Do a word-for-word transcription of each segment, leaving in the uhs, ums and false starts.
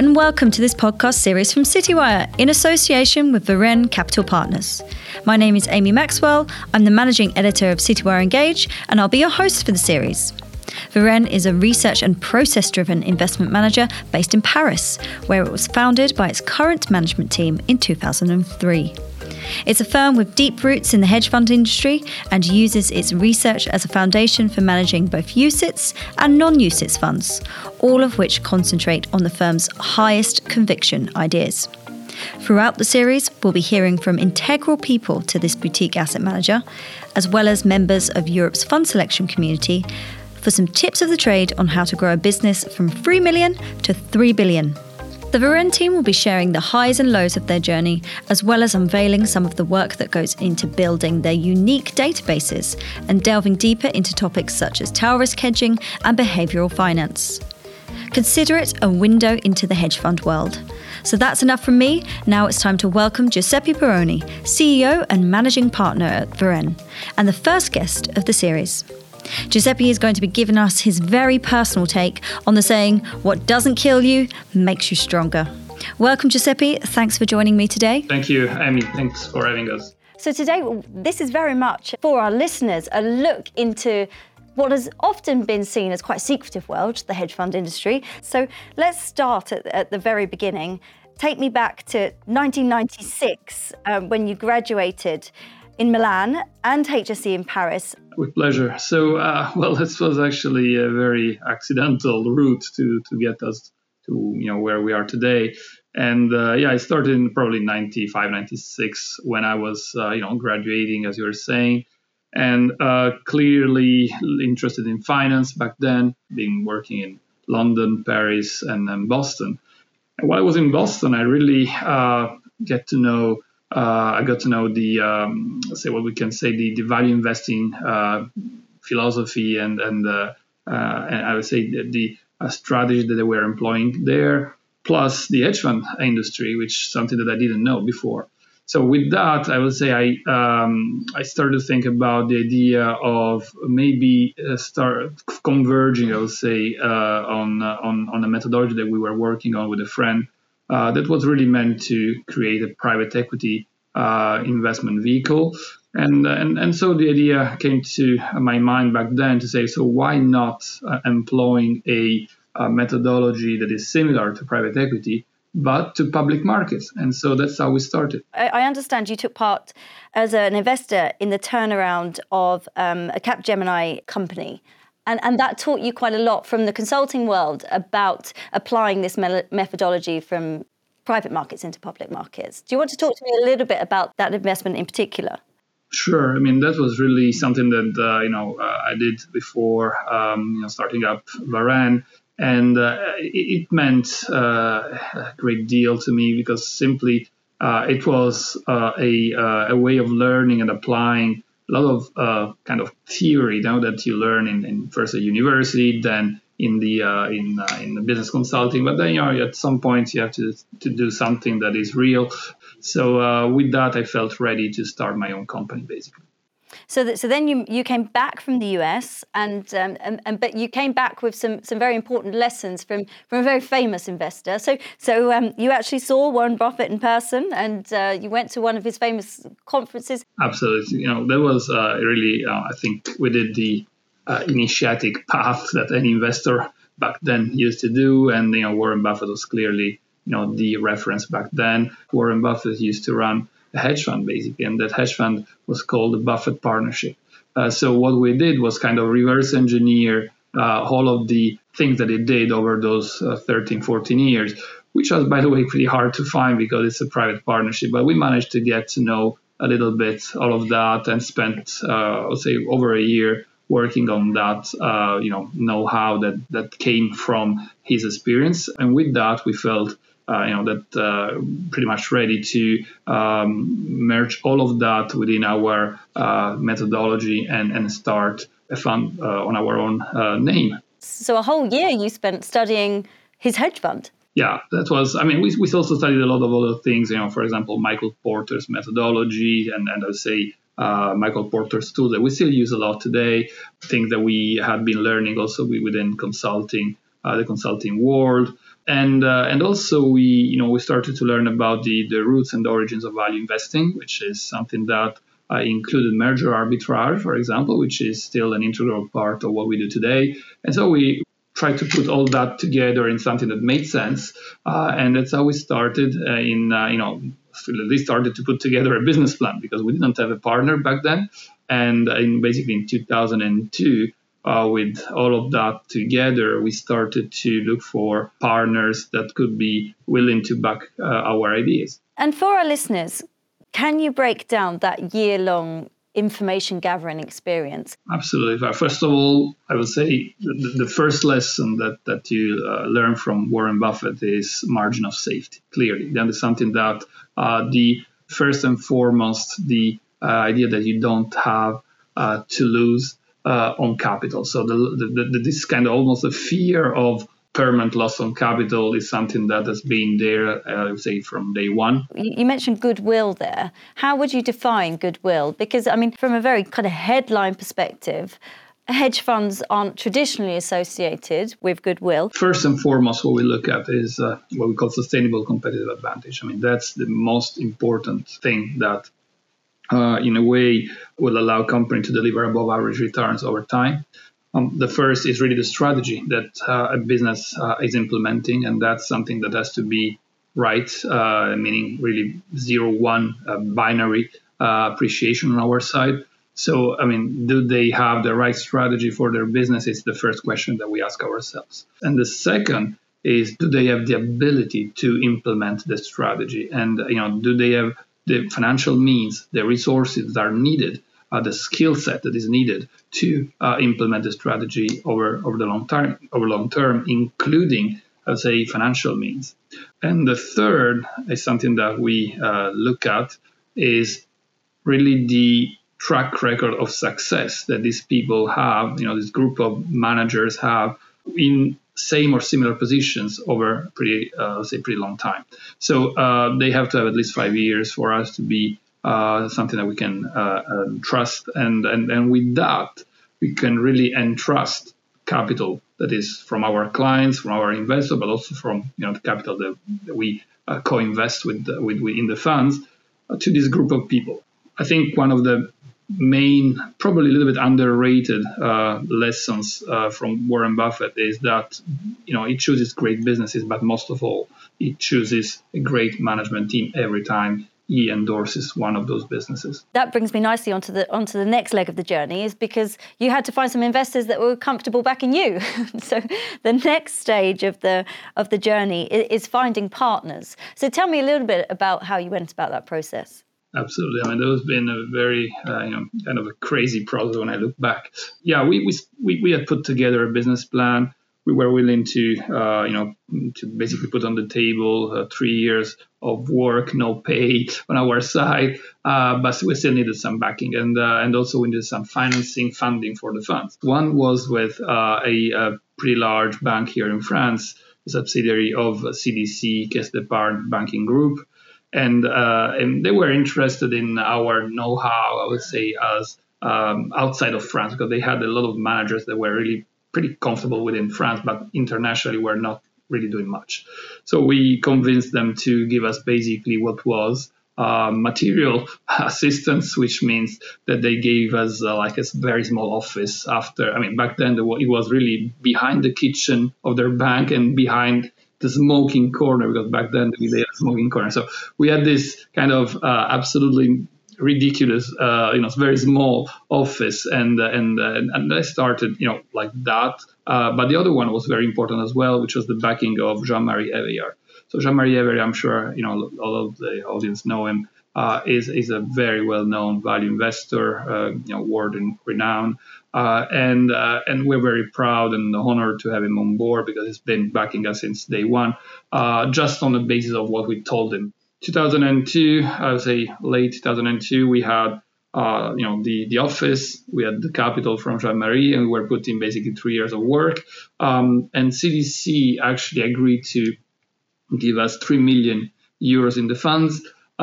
and welcome to this podcast series from Citywire in association with Varenne Capital Partners. My name is Amy Maxwell, I'm the managing editor of Citywire Engage, and I'll be your host for the series. Varenne is a research and process-driven investment manager based in Paris, where it was founded by its current management team in two thousand three. It's a firm with deep roots in the hedge fund industry and uses its research as a foundation for managing both U CITS and non-U CITS funds, all of which concentrate on the firm's highest conviction ideas. Throughout the series, we'll be hearing from integral people to this boutique asset manager, as well as members of Europe's fund selection community, for some tips of the trade on how to grow a business from three million to three billion. The Varenne team will be sharing the highs and lows of their journey, as well as unveiling some of the work that goes into building their unique databases and delving deeper into topics such as tail risk hedging and behavioural finance. Consider it a window into the hedge fund world. So that's enough from me. Now it's time to welcome Giuseppe Perrone, C E O and Managing Partner at Varenne, and the first guest of the series. Giuseppe is going to be giving us his very personal take on the saying, what doesn't kill you makes you stronger. Welcome, Giuseppe. Thanks for joining me today. Thank you, Amy. Thanks for having us. So today, this is very much for our listeners, a look into what has often been seen as quite a secretive world, the hedge fund industry. So let's start at, at the very beginning. Take me back to nineteen ninety-six, um, when you graduated in Milan and H E C in Paris. With pleasure. So, uh, well, this was actually a very accidental route to, to get us to, you know, where we are today. And uh, yeah, I started in probably ninety-five, ninety-six when I was, uh, you know, graduating, as you were saying, and uh, clearly interested in finance back then, being working in London, Paris, and then Boston. And while I was in Boston, I really uh, get to know Uh, I got to know the, um, say what we can say, the, the value investing uh, philosophy and and, uh, uh, and I would say the, the uh, strategy that they were employing there, plus the hedge fund industry, which is something that I didn't know before. So with that, I would say I um, I started to think about the idea of maybe uh, start converging, I would say, uh, on uh, on on a methodology that we were working on with a friend. Uh, that was really meant to create a private equity uh, investment vehicle. And, and and so the idea came to my mind back then to say, so why not uh, employing a, a methodology that is similar to private equity, but to public markets? And so that's how we started. I understand you took part as an investor in the turnaround of um, a Capgemini company. And, and that taught you quite a lot from the consulting world about applying this me- methodology from private markets into public markets. Do you want to talk to me a little bit about that investment in particular? Sure. I mean, that was really something that, uh, you know, uh, I did before, um, you know, starting up Varenne. And uh, it, it meant uh, a great deal to me because simply uh, it was uh, a, uh, a way of learning and applying a lot of uh, kind of theory, you know, that you learn in, in first at university, then in the uh, in uh, in the business consulting. But then, you know, at some point you have to to do something that is real. So uh, with that, I felt ready to start my own company, basically. So that, so then you you came back from the U S and um, and, and but you came back with some some very important lessons from, from a very famous investor. So so um, you actually saw Warren Buffett in person and uh, you went to one of his famous conferences. Absolutely, you know, that was uh, really uh, I think we did the uh, initiatic path that any investor back then used to do, and you know Warren Buffett was clearly you know the reference back then. Warren Buffett used to run a hedge fund, basically, and that hedge fund was called the Buffett Partnership. Uh, so what we did was kind of reverse engineer uh, all of the things that it did over those uh, thirteen, fourteen years, which was, by the way, pretty hard to find because it's a private partnership. But we managed to get to know a little bit all of that and spent, uh, I would say, over a year working on that, uh, you know, know-how that, that came from his experience. And with that, we felt Uh, you know, that uh, pretty much ready to um, merge all of that within our uh, methodology and, and start a fund uh, on our own uh, name. So a whole year you spent studying his hedge fund. Yeah, that was, I mean, we we also studied a lot of other things, you know, for example, Michael Porter's methodology and, and I would say uh, Michael Porter's tool that we still use a lot today, things that we have been learning also within consulting, uh, the consulting world. And uh, and also we you know we started to learn about the the roots and origins of value investing, which is something that uh, included merger arbitrage, for example, which is still an integral part of what we do today. And so we tried to put all that together in something that made sense, uh, and that's how we started uh, in uh, you know they started to put together a business plan, because we didn't have a partner back then. And in basically in two thousand two. Uh, with all of that together, we started to look for partners that could be willing to back uh, our ideas. And for our listeners, can you break down that year-long information gathering experience? Absolutely. First of all, I would say the, the first lesson that, that you uh, learn from Warren Buffett is margin of safety, clearly. That is something that uh, the first and foremost, the uh, idea that you don't have uh, to lose Uh, on capital. So the, the, the, this kind of almost a fear of permanent loss on capital is something that has been there, uh, I would say, from day one. You mentioned goodwill there. How would you define goodwill? Because, I mean, from a very kind of headline perspective, hedge funds aren't traditionally associated with goodwill. First and foremost, what we look at is uh, what we call sustainable competitive advantage. I mean, that's the most important thing that Uh, in a way, will allow company to deliver above average returns over time. Um, the first is really the strategy that uh, a business uh, is implementing, and that's something that has to be right, uh, meaning really zero-one uh, binary uh, appreciation on our side. So, I mean, do they have the right strategy for their business? It's the first question that we ask ourselves. And the second is, do they have the ability to implement the strategy? And, you know, do they have the financial means, the resources that are needed, uh, the skill set that is needed to uh, implement the strategy over, over the long term, over long term, including, I would say, financial means. And the third is something that we uh, look at is really the track record of success that these people have, you know, this group of managers have in same or similar positions over pretty, uh, say, pretty long time. So uh, they have to have at least five years for us to be uh, something that we can uh, uh, trust, and, and and with that we can really entrust capital that is from our clients, from our investors, but also from you know the capital that, that we uh, co-invest with, with with in the funds uh, to this group of people. I think one of the main, probably a little bit underrated uh, lessons uh, from Warren Buffett is that, you know, he chooses great businesses, but most of all, he chooses a great management team every time he endorses one of those businesses. That brings me nicely onto the onto the next leg of the journey, is because you had to find some investors that were comfortable backing you. So the next stage of the of the journey is finding partners. So tell me a little bit about how you went about that process. Absolutely. I mean, that has been a very, uh, you know, kind of a crazy process when I look back. Yeah, we we we had put together a business plan. We were willing to, uh, you know, to basically put on the table uh, three years of work, no pay on our side, uh, but we still needed some backing, and uh, and also we needed some financing, funding for the funds. One was with uh, a, a pretty large bank here in France, a subsidiary of C D C, Caisse des Dépôts banking group. And uh, and they were interested in our know-how, I would say, as um, outside of France, because they had a lot of managers that were really pretty comfortable within France, but internationally were not really doing much. So we convinced them to give us basically what was uh, material assistance, which means that they gave us uh, like a very small office after. I mean, back then the, it was really behind the kitchen of their bank and behind the smoking corner, because back then we had a smoking corner. So we had this kind of uh, absolutely ridiculous, uh, you know, very small office, and uh, and uh, and I started, you know, like that. Uh, but the other one was very important as well, which was the backing of Jean-Marie Eveillard. So Jean-Marie Eveillard, I'm sure you know all of the audience know him. Uh, is is a very well-known value investor, uh, you know, world renowned. Uh, and uh, and we're very proud and honored to have him on board, because he's been backing us since day one, uh, just on the basis of what we told him. two thousand two, I would say late two thousand two, we had uh, you know the, the office, we had the capital from Jean-Marie, and we were putting basically three years of work. Um, and C D C actually agreed to give us three million euros in the funds.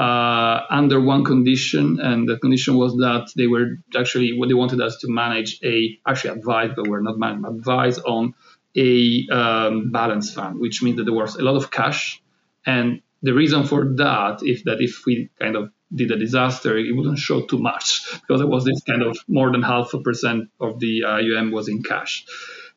Uh, under one condition, and the condition was that they were actually what they wanted us to manage a actually advise, but we're not managing, advise on a um, balance fund, which means that there was a lot of cash. And the reason for that is that if we kind of did a disaster, it wouldn't show too much, because it was this kind of more than half a percent of the I U M was in cash.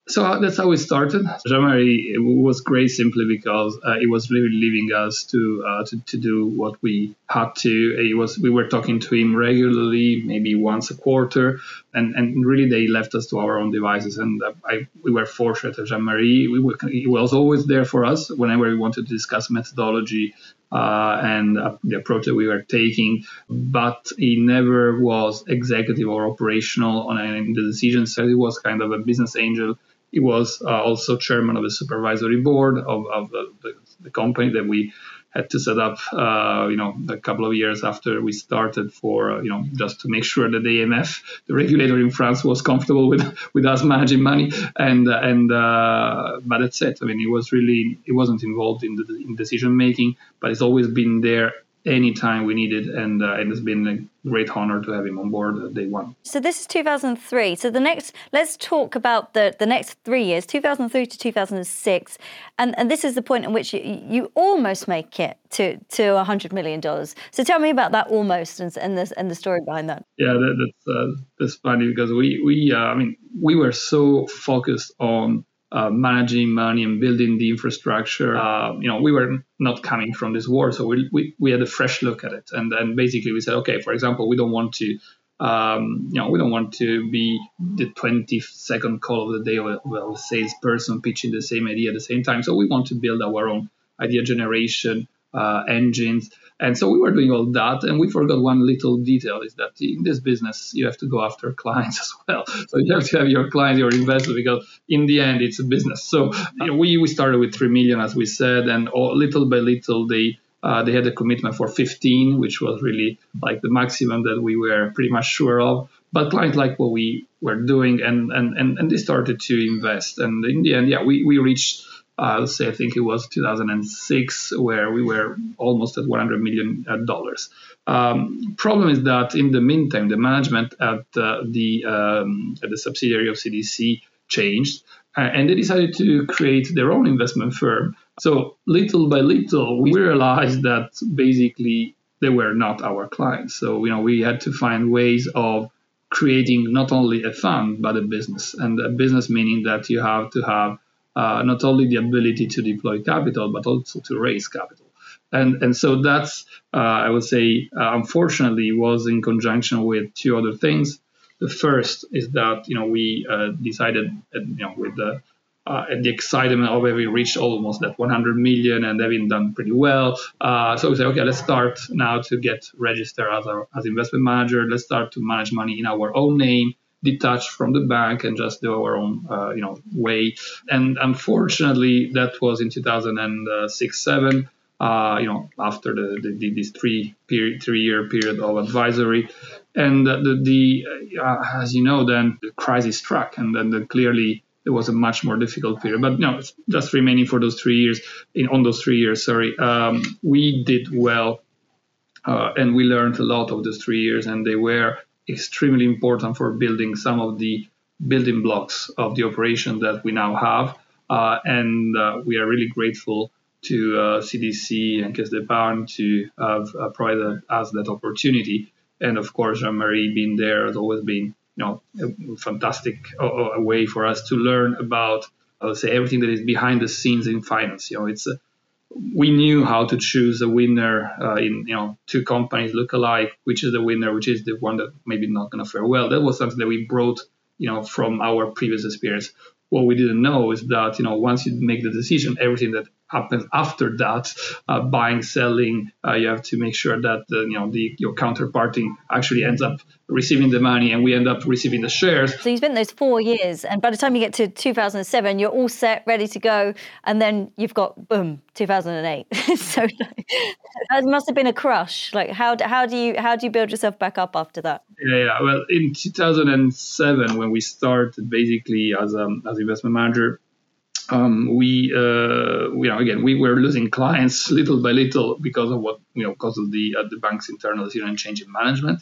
So that's how it started. Jean-Marie was great simply because uh, it was really leaving us to, uh, to to do what we had to. It was we were talking to him regularly, maybe once a quarter, and, and really they left us to our own devices. And I, we were fortunate that Jean-Marie we were, he was always there for us whenever we wanted to discuss methodology uh, and uh, the approach that we were taking. But he never was executive or operational on any decision. So he was kind of a business angel. He was uh, also chairman of the supervisory board of, of the, the, the company that we had to set up, uh, you know, a couple of years after we started for, uh, you know, just to make sure that the A M F, the regulator in France, was comfortable with with us managing money. And and uh, but that's it. I mean, he was really he wasn't involved in the in decision making, but he's always been there anytime we needed, and uh, it has been a great honor to have him on board at day one. So this is two thousand three. So the next, let's talk about the, the next three years, two thousand three to two thousand six, and and this is the point in which you, you almost make it to to one hundred million dollars. So tell me about that almost and and the and the story behind that. Yeah, that, that's uh, that's funny because we we uh, I mean we were so focused on Uh, managing money and building the infrastructure. Uh, you know, we were not coming from this war, so we, we we had a fresh look at it, and and basically we said, okay, for example, we don't want to, um, you know, we don't want to be the twenty-second call of the day of a, of a salesperson pitching the same idea at the same time. So we want to build our own idea generation uh, engines, and so we were doing all that, and we forgot one little detail: is that in this business you have to go after clients as well. So you have to have your clients, your investors, because in the end it's a business. So you know, we we started with three million, as we said, and all, little by little they uh, they had a commitment for fifteen, which was really like the maximum that we were pretty much sure of. But clients liked what we were doing, and and and, and they started to invest, and in the end, yeah, we we reached. I'll say I think it was two thousand six where we were almost at one hundred million dollars. Um, problem is that in the meantime, the management at uh, the um, at the subsidiary of C D C changed, uh, and they decided to create their own investment firm. So little by little, we realized that basically they were not our clients. So you know we had to find ways of creating not only a fund but a business, and a business meaning that you have to have Uh, not only the ability to deploy capital, but also to raise capital. And and so that's, uh, I would say, uh, unfortunately, was in conjunction with two other things. The first is that, you know, we uh, decided, uh, you know, with the, uh, the excitement of having reached almost that one hundred million and having done pretty well. Uh, so we said, okay, let's start now to get registered as our, as investment manager. Let's start to manage money in our own name, detached from the bank, and just do our own, uh, you know, way. And unfortunately, that was in two thousand six, seven. Uh, you know, after the, the this three period, three-year period of advisory, and the, the uh, as you know, then the crisis struck, and then the, clearly it was a much more difficult period. But no, just remaining for those three years. In on those three years, sorry, um, we did well, uh, and we learned a lot of those three years, and they were extremely important for building some of the building blocks of the operation that we now have. Uh, and uh, we are really grateful to uh, C D C and Caisse des Dépôts to have uh, provided us that opportunity. And of course, Jean-Marie being there has always been, you know, a fantastic uh, a way for us to learn about, I would say, everything that is behind the scenes in finance. You know, it's uh, we knew how to choose a winner uh, in, you know, two companies look alike, which is the winner, which is the one that maybe not going to fare well. That was something that we brought, you know, from our previous experience. What we didn't know is that, you know, once you make the decision, everything that happens after that, uh, buying, selling, uh, you have to make sure that, uh, you know, the, your counterparty actually ends up receiving the money, and we end up receiving the shares. So you spent those four years, and by the time you get to two thousand seven, you're all set, ready to go, and then you've got, boom, two thousand eight. So that must have been a crush. Like, how how do you how do you build yourself back up after that? Yeah, yeah. Well, in two thousand seven, when we started basically as um, as investment manager, um, we uh, you know again we were losing clients little by little because of what you know because of the uh, the bank's internal decision and change in management.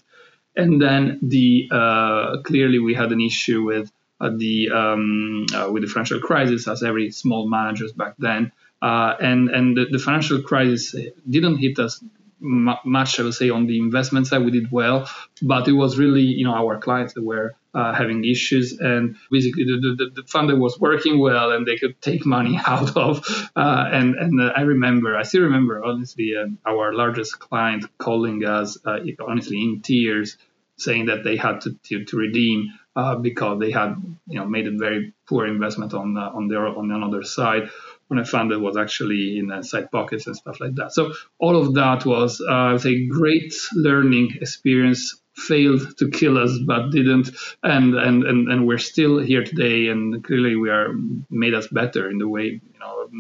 And then the uh, clearly we had an issue with at the um, uh, with the financial crisis, as every small managers back then. Uh, and and the, the financial crisis didn't hit us much, I would say, on the investment side. We did well, but it was really, you know, our clients that were uh, having issues, and basically the, the, the fund that was working well and they could take money out of. Uh, and and uh, I remember, I still remember, honestly, uh, our largest client calling us, uh, honestly, in tears, saying that they had to to, to redeem uh, because they had, you know, made a very poor investment on uh, on their on another side. When I found it was actually in uh, side pockets and stuff like that. So all of that was, uh, I would say, great learning experience, failed to kill us, but didn't. And, and, and, and we're still here today. And clearly we are made us better in the way, you know,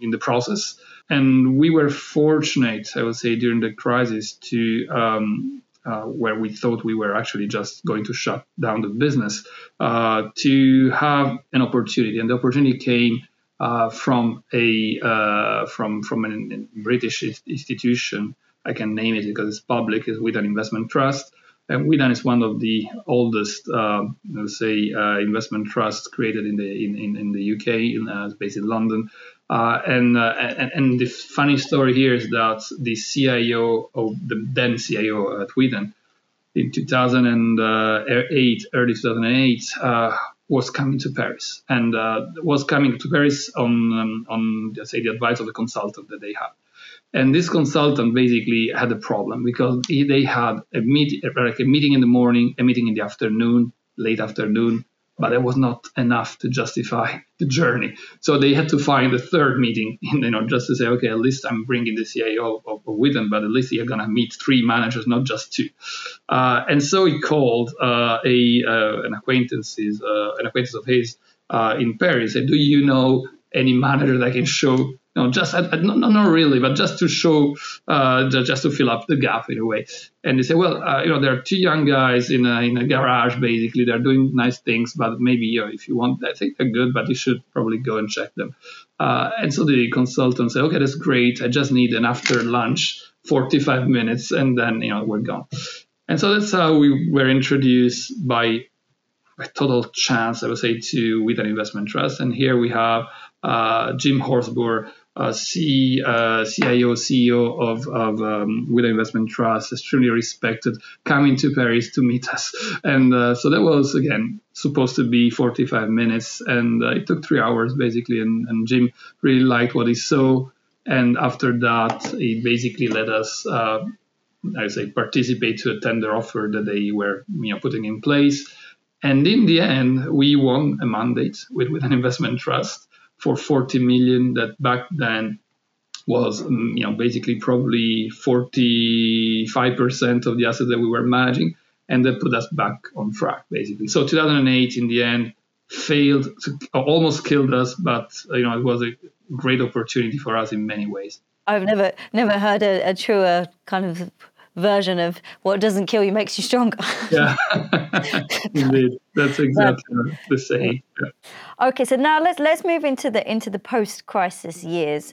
in the process. And we were fortunate, I would say, during the crisis to, um, uh, where we thought we were actually just going to shut down the business, uh, to have an opportunity. And the opportunity came Uh, from a uh, from from an, a British institution. I can name it because it's public. It's Witan Investment Trust, and Witan is one of the oldest, uh, let's say, uh, investment trusts created in the in, in, in the U K, in, uh, based in London. Uh, and, uh, and and the funny story here is that the C I O of the then C I O at Witan in two thousand eight, early two thousand eight. Uh, was coming to Paris and uh, was coming to Paris on, um, on let's say, the advice of the consultant that they had. And this consultant basically had a problem because he, they had a, meet, like a meeting in the morning, a meeting in the afternoon, late afternoon, but it was not enough to justify the journey. So they had to find a third meeting, you know, just to say, okay, at least I'm bringing the C I O of, of Witan, but at least you're going to meet three managers, not just two. Uh, and so he called uh, a uh, an acquaintance, his, uh, an acquaintance of his uh, in Paris, and said, do you know any manager that can show, no, just I, I, no, not really, but just to show, uh, just to fill up the gap in a way. And they say, well, uh, you know, there are two young guys in a, in a garage, basically. They're doing nice things, but maybe, you know, if you want, I think they're good, but you should probably go and check them. Uh, and so the consultant said, okay, that's great. I just need an after lunch, forty-five minutes, and then, you know, we're gone. And so that's how we were introduced by a total chance, I would say, to Witan Investment Trust. And here we have uh, Jim Horsburgh, Uh, C, uh, C I O, C E O of, of um, Witan Investment Trust, extremely respected, coming to Paris to meet us. And uh, so that was, again, supposed to be forty-five minutes, and uh, it took three hours, basically, and, and Jim really liked what he saw. And after that, he basically let us, uh, I would say, participate to a tender offer that they were, you know, putting in place. And in the end, we won a mandate with Witan Investment Trust for forty million, that back then was, you know, basically probably forty-five percent of the assets that we were managing, and that put us back on track, basically. So two thousand eight, in the end, failed, to, almost killed us, but, you know, it was a great opportunity for us in many ways. I've never never heard a, a truer kind of version of what doesn't kill you makes you stronger. Yeah, indeed, that's exactly but, the same. Yeah. Okay, so now let's let's move into the into the post-crisis years.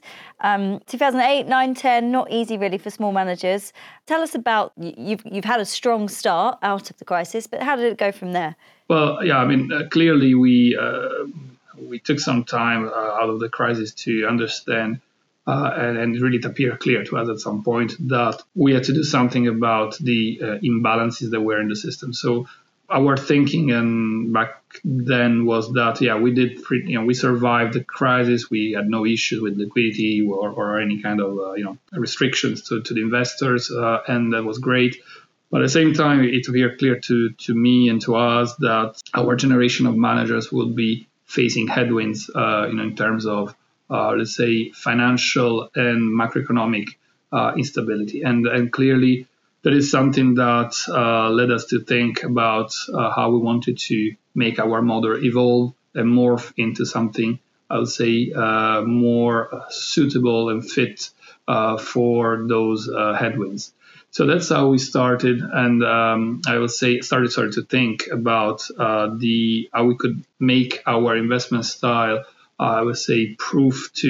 Um, two thousand eight, nine, ten, not easy really for small managers. Tell us about you've you've had a strong start out of the crisis, but how did it go from there? Well, yeah, I mean, uh, clearly we uh, we took some time uh, out of the crisis to understand. Uh, and, and really it appeared clear to us at some point that we had to do something about the uh, imbalances that were in the system. So our thinking and back then was that, yeah, we did, pretty, you know, we survived the crisis. We had no issues with liquidity or, or any kind of, uh, you know, restrictions to, to the investors. Uh, and that was great. But at the same time, it appeared clear to, to me and to us that our generation of managers would be facing headwinds, uh, you know, in terms of, Uh, let's say, financial and macroeconomic uh, instability. And, and clearly, that is something that uh, led us to think about uh, how we wanted to make our model evolve and morph into something, I would say, uh, more suitable and fit uh, for those uh, headwinds. So that's how we started, and um, I would say started started to think about uh, the how we could make our investment style Uh, I would say, proof to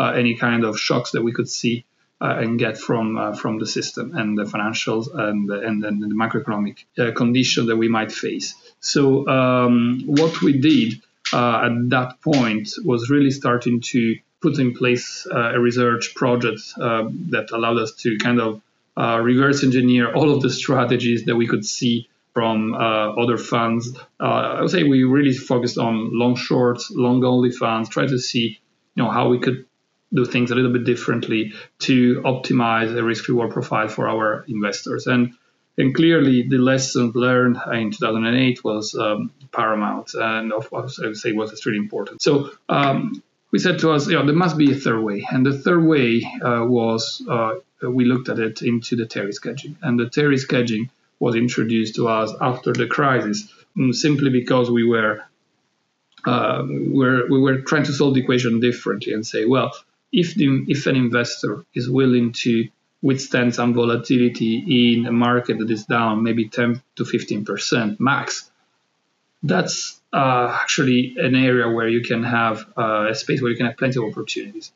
uh, any kind of shocks that we could see uh, and get from uh, from the system and the financials and and, and the macroeconomic uh, condition that we might face. So um, what we did uh, at that point was really starting to put in place uh, a research project uh, that allowed us to kind of uh, reverse engineer all of the strategies that we could see from uh, other funds. Uh, I would say we really focused on long shorts, long only funds, try to see you know, how we could do things a little bit differently to optimize a risk reward profile for our investors. And and clearly the lessons learned in two thousand eight was um, paramount, and of course I would say was extremely important. So um, we said to us, you know, there must be a third way. And the third way uh, was uh, we looked at it into the Terry Schedule. And the Terry Schedule was introduced to us after the crisis, simply because we were, uh, we're, we were trying to solve the equation differently and say, well, if the, if an investor is willing to withstand some volatility in a market that is down maybe ten to fifteen percent max, that's uh, actually an area where you can have uh, a space where you can have plenty of opportunities.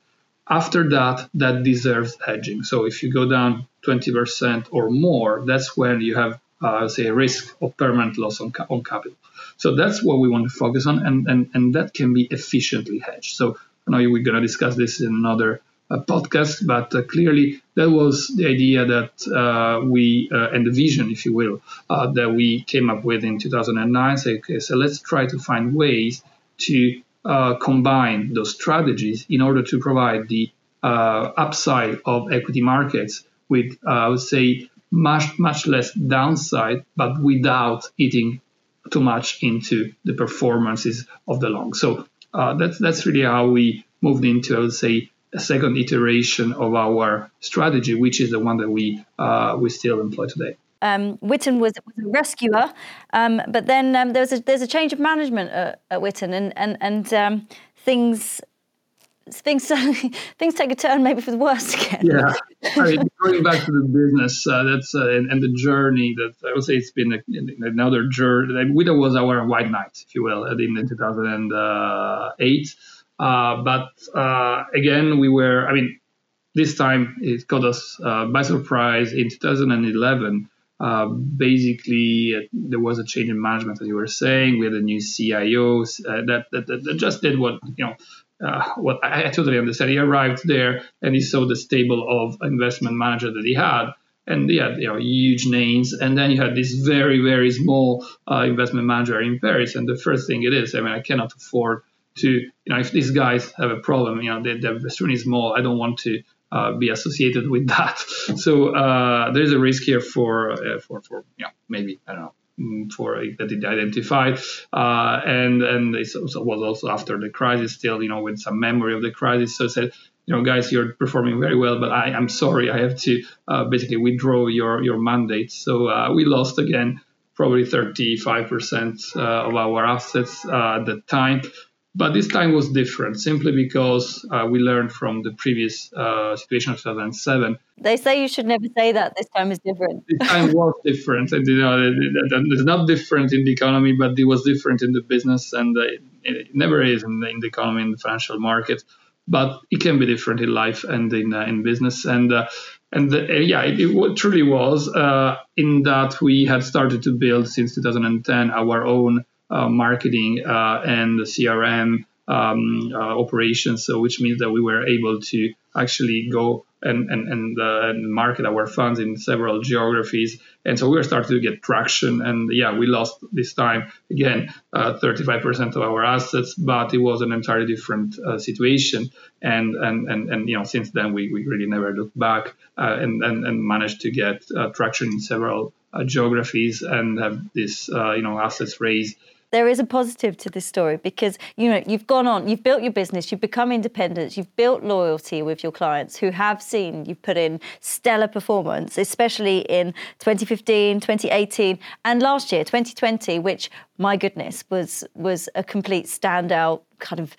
After that, that deserves hedging. So if you go down twenty percent or more, that's when you have, uh, say, a risk of permanent loss on, ca- on capital. So that's what we want to focus on, and, and, and that can be efficiently hedged. So I know we're going to discuss this in another uh, podcast, but uh, clearly that was the idea that uh, we, uh, and the vision, if you will, uh, that we came up with in two thousand nine. So, okay, so let's try to find ways to Uh, combine those strategies in order to provide the uh, upside of equity markets with, uh, I would say, much, much less downside, but without eating too much into the performances of the long. So uh, that's, that's really how we moved into, I would say, a second iteration of our strategy, which is the one that we, uh, we still employ today. Um, Witan was, was a rescuer, um, but then um, there was a, there's a change of management at, at Witan, and and and um, things things things take a turn maybe for the worse again. Yeah, I mean, going back to the business, uh, that's uh, and, and the journey that I would say it's been a, another journey. Like, Witan was our white knight, if you will, in, in two thousand eight. Uh, but uh, again, we were. I mean, this time it caught us uh, by surprise in two thousand eleven. Uh, basically, uh, there was a change in management, as you were saying. We had a new C I O uh, that, that, that just did what you know. Uh, what I, I totally understand. He arrived there and he saw the stable of investment manager that he had, and he had you know huge names. And then you had this very very small uh, investment manager in Paris. And the first thing it is, I mean, I cannot afford to you know if these guys have a problem, you know, they, they're extremely small. I don't want to. Uh, be associated with that. So uh, there's a risk here for uh, for for yeah maybe I don't know for uh, that it identified uh, and and it was also after the crisis still you know with some memory of the crisis. So I said you know guys, you're performing very well, but I am sorry, I have to uh, basically withdraw your your mandate. So uh, we lost again probably thirty-five percent uh, of our assets uh, at that time. But this time was different, simply because uh, we learned from the previous uh, situation of two thousand seven. They say you should never say that. This time is different. This time was different. And, you know, it's not different in the economy, but it was different in the business. And it never is in the, in the economy, in the financial market. But it can be different in life and in uh, in business. And, uh, and the, uh, yeah, it, it truly was uh, in that we had started to build since two thousand ten our own Uh, marketing uh, and the C R M um, uh, operations, so which means that we were able to actually go and and and, uh, and market our funds in several geographies, and so we were starting to get traction. And yeah, we lost this time again uh, thirty-five percent of our assets, but it was an entirely different uh, situation. And and and and you know, since then we, we really never looked back uh, and, and and managed to get uh, traction in several uh, geographies and have this uh, you know assets raised. There is a positive to this story because, you know, you've gone on, you've built your business, you've become independent, you've built loyalty with your clients who have seen you put in stellar performance, especially in twenty fifteen, twenty eighteen and last year, twenty twenty, which, my goodness, was was a complete standout kind of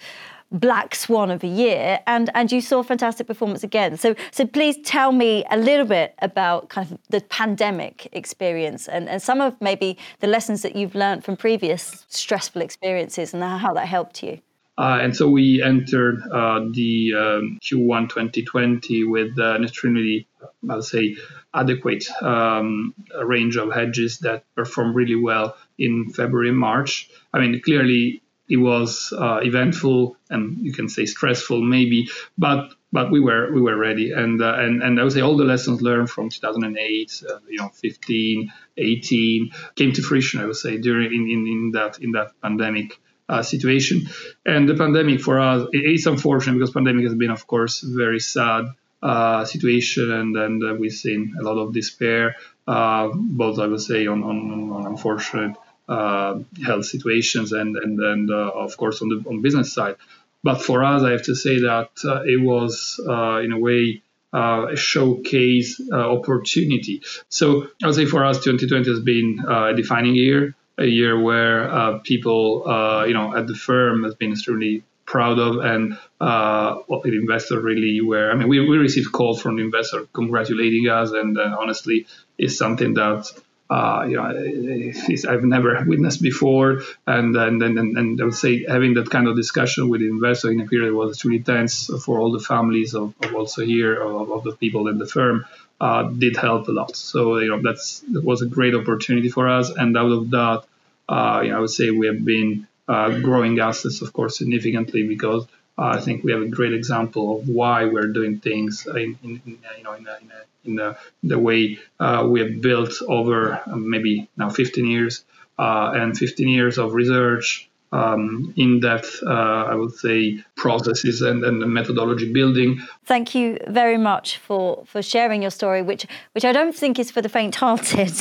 black swan of a year. And, and you saw fantastic performance again. So so please tell me a little bit about kind of the pandemic experience and, and some of maybe the lessons that you've learned from previous stressful experiences and how that helped you. Uh, and so we entered uh, the um, Q one twenty twenty with uh, an extremely, I'll say, adequate um, range of hedges that performed really well in February, March. I mean, clearly it was uh, eventful and you can say stressful maybe, but but we were we were ready. And uh, and and I would say all the lessons learned from two thousand eight, uh, you know, fifteen, eighteen came to fruition. I would say during in in, in that in that pandemic uh, situation. And the pandemic for us, it is unfortunate because pandemic has been, of course, very sad uh, situation, and and uh, we've seen a lot of despair. Uh, both, I would say, on, on, on unfortunate uh, health situations and, and, and uh, of course, on the on business side. But for us, I have to say that uh, it was, uh, in a way, uh, a showcase uh, opportunity. So I would say for us, twenty twenty has been uh, a defining year, a year where uh, people, uh, you know, at the firm has been extremely proud of, and uh, the investor really were. I mean, we, we received calls from the investor congratulating us, and uh, honestly, it's something that uh, you know it's, I've never witnessed before. And and, and and I would say having that kind of discussion with the investor in a period was extremely tense for all the families of, of also here of, of the people in the firm uh, did help a lot. So you know that's that was a great opportunity for us, and out of that, uh, you know, I would say we have been. Uh, growing assets, of course, significantly, because uh, I think we have a great example of why we're doing things in, in, in you know in, a, in, a, in a, the way uh, we have built over maybe now fifteen years uh, and fifteen years of research, um, in-depth, uh, I would say, processes and, and methodology building. Thank you very much for, for sharing your story, which which I don't think is for the faint-hearted,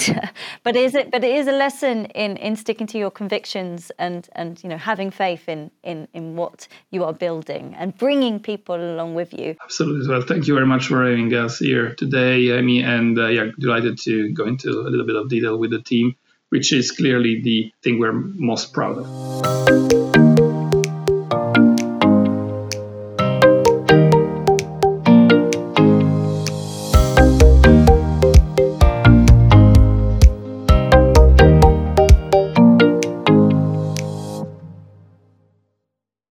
but is it? But it is a lesson in, in sticking to your convictions and, and you know having faith in, in, in what you are building and bringing people along with you. Absolutely. Well, thank you very much for having us here today, Amy, and uh, yeah, delighted to go into a little bit of detail with the team, which is clearly the thing we're most proud of.